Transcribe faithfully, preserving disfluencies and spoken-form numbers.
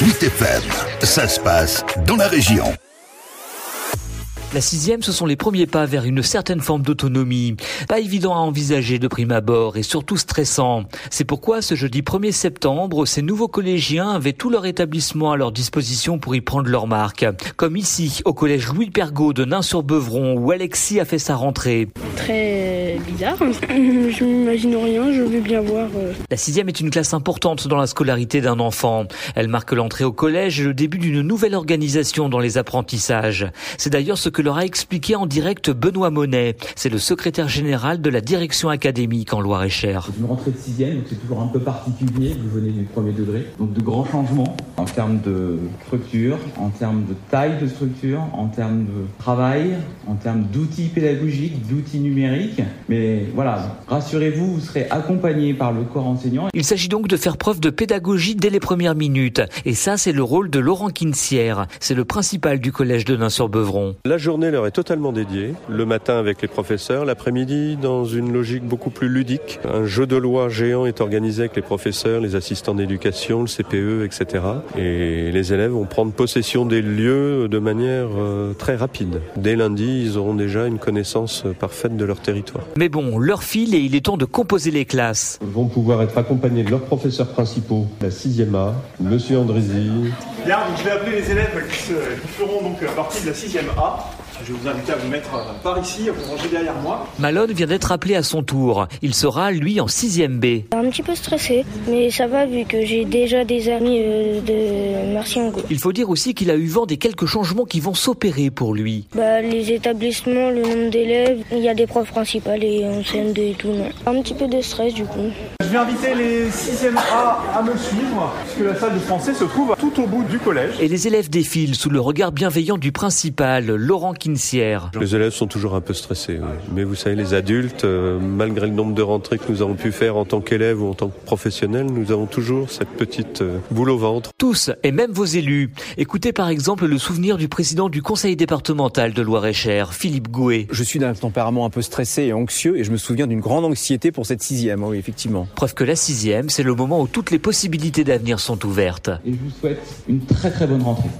huit F M, ça se passe dans la région. La sixième, ce sont les premiers pas vers une certaine forme d'autonomie. Pas évident à envisager de prime abord et surtout stressant. C'est pourquoi ce jeudi premier septembre, ces nouveaux collégiens avaient tout leur établissement à leur disposition pour y prendre leur marque. Comme ici, au collège Louis Pergaud de Nain-sur-Beuvron, où Alexis a fait sa rentrée. Très bizarre. Je m'imagine rien, je veux bien voir. La sixième est une classe importante dans la scolarité d'un enfant. Elle marque l'entrée au collège et le début d'une nouvelle organisation dans les apprentissages. C'est d'ailleurs ce que leur a expliqué en direct Benoît Monnet. C'est le secrétaire général de la direction académique en Loire-et-Cher. Une rentrée de sixième, donc c'est toujours un peu particulier. Vous venez du premier degré. Donc de grands changements en termes de structure, en termes de taille de structure, en termes de travail, en termes d'outils pédagogiques, d'outils numériques. Mais voilà, rassurez-vous, vous serez accompagné par le corps enseignant. Il s'agit donc de faire preuve de pédagogie dès les premières minutes. Et ça, c'est le rôle de Laurent Quincière. C'est le principal du collège de Nain-sur-Beuvron. La La journée leur est totalement dédiée, le matin avec les professeurs, l'après-midi dans une logique beaucoup plus ludique. Un jeu de loi géant est organisé avec les professeurs, les assistants d'éducation, le C P E, et cetera. Et les élèves vont prendre possession des lieux de manière euh, très rapide. Dès lundi, ils auront déjà une connaissance parfaite de leur territoire. Mais bon, leur file et il est temps de composer les classes. Ils vont pouvoir être accompagnés de leurs professeurs principaux, la sixième A, Monsieur Andrézy. Bien, donc je vais appeler les élèves qui, se, qui feront donc partie de la sixième A. Je vous invite à vous mettre par ici, à vous ranger derrière moi. Malone vient d'être appelé à son tour. Il sera, lui, en sixième B. Un petit peu stressé, mais ça va vu que j'ai déjà des amis de Marciango. Il faut dire aussi qu'il a eu vent des quelques changements qui vont s'opérer pour lui. Bah, les établissements, le nombre d'élèves, il y a des profs principales et en C N E D et tout. Non. Un petit peu de stress du coup. Je vais inviter les sixième A à me suivre, puisque la salle de français se trouve tout au bout du collège. Et les élèves défilent sous le regard bienveillant du principal, Laurent Quincière. Les élèves sont toujours un peu stressés, oui. Mais vous savez, les adultes, euh, malgré le nombre de rentrées que nous avons pu faire en tant qu'élèves ou en tant que professionnels, nous avons toujours cette petite euh, boule au ventre. Tous, et même vos élus. Écoutez par exemple le souvenir du président du conseil départemental de Loire-et-Cher, Philippe Gouet. Je suis d'un tempérament un peu stressé et anxieux, et je me souviens d'une grande anxiété pour cette sixième, oui, effectivement. Preuve que la sixième, c'est le moment où toutes les possibilités d'avenir sont ouvertes. Et je vous souhaite une très très bonne rentrée.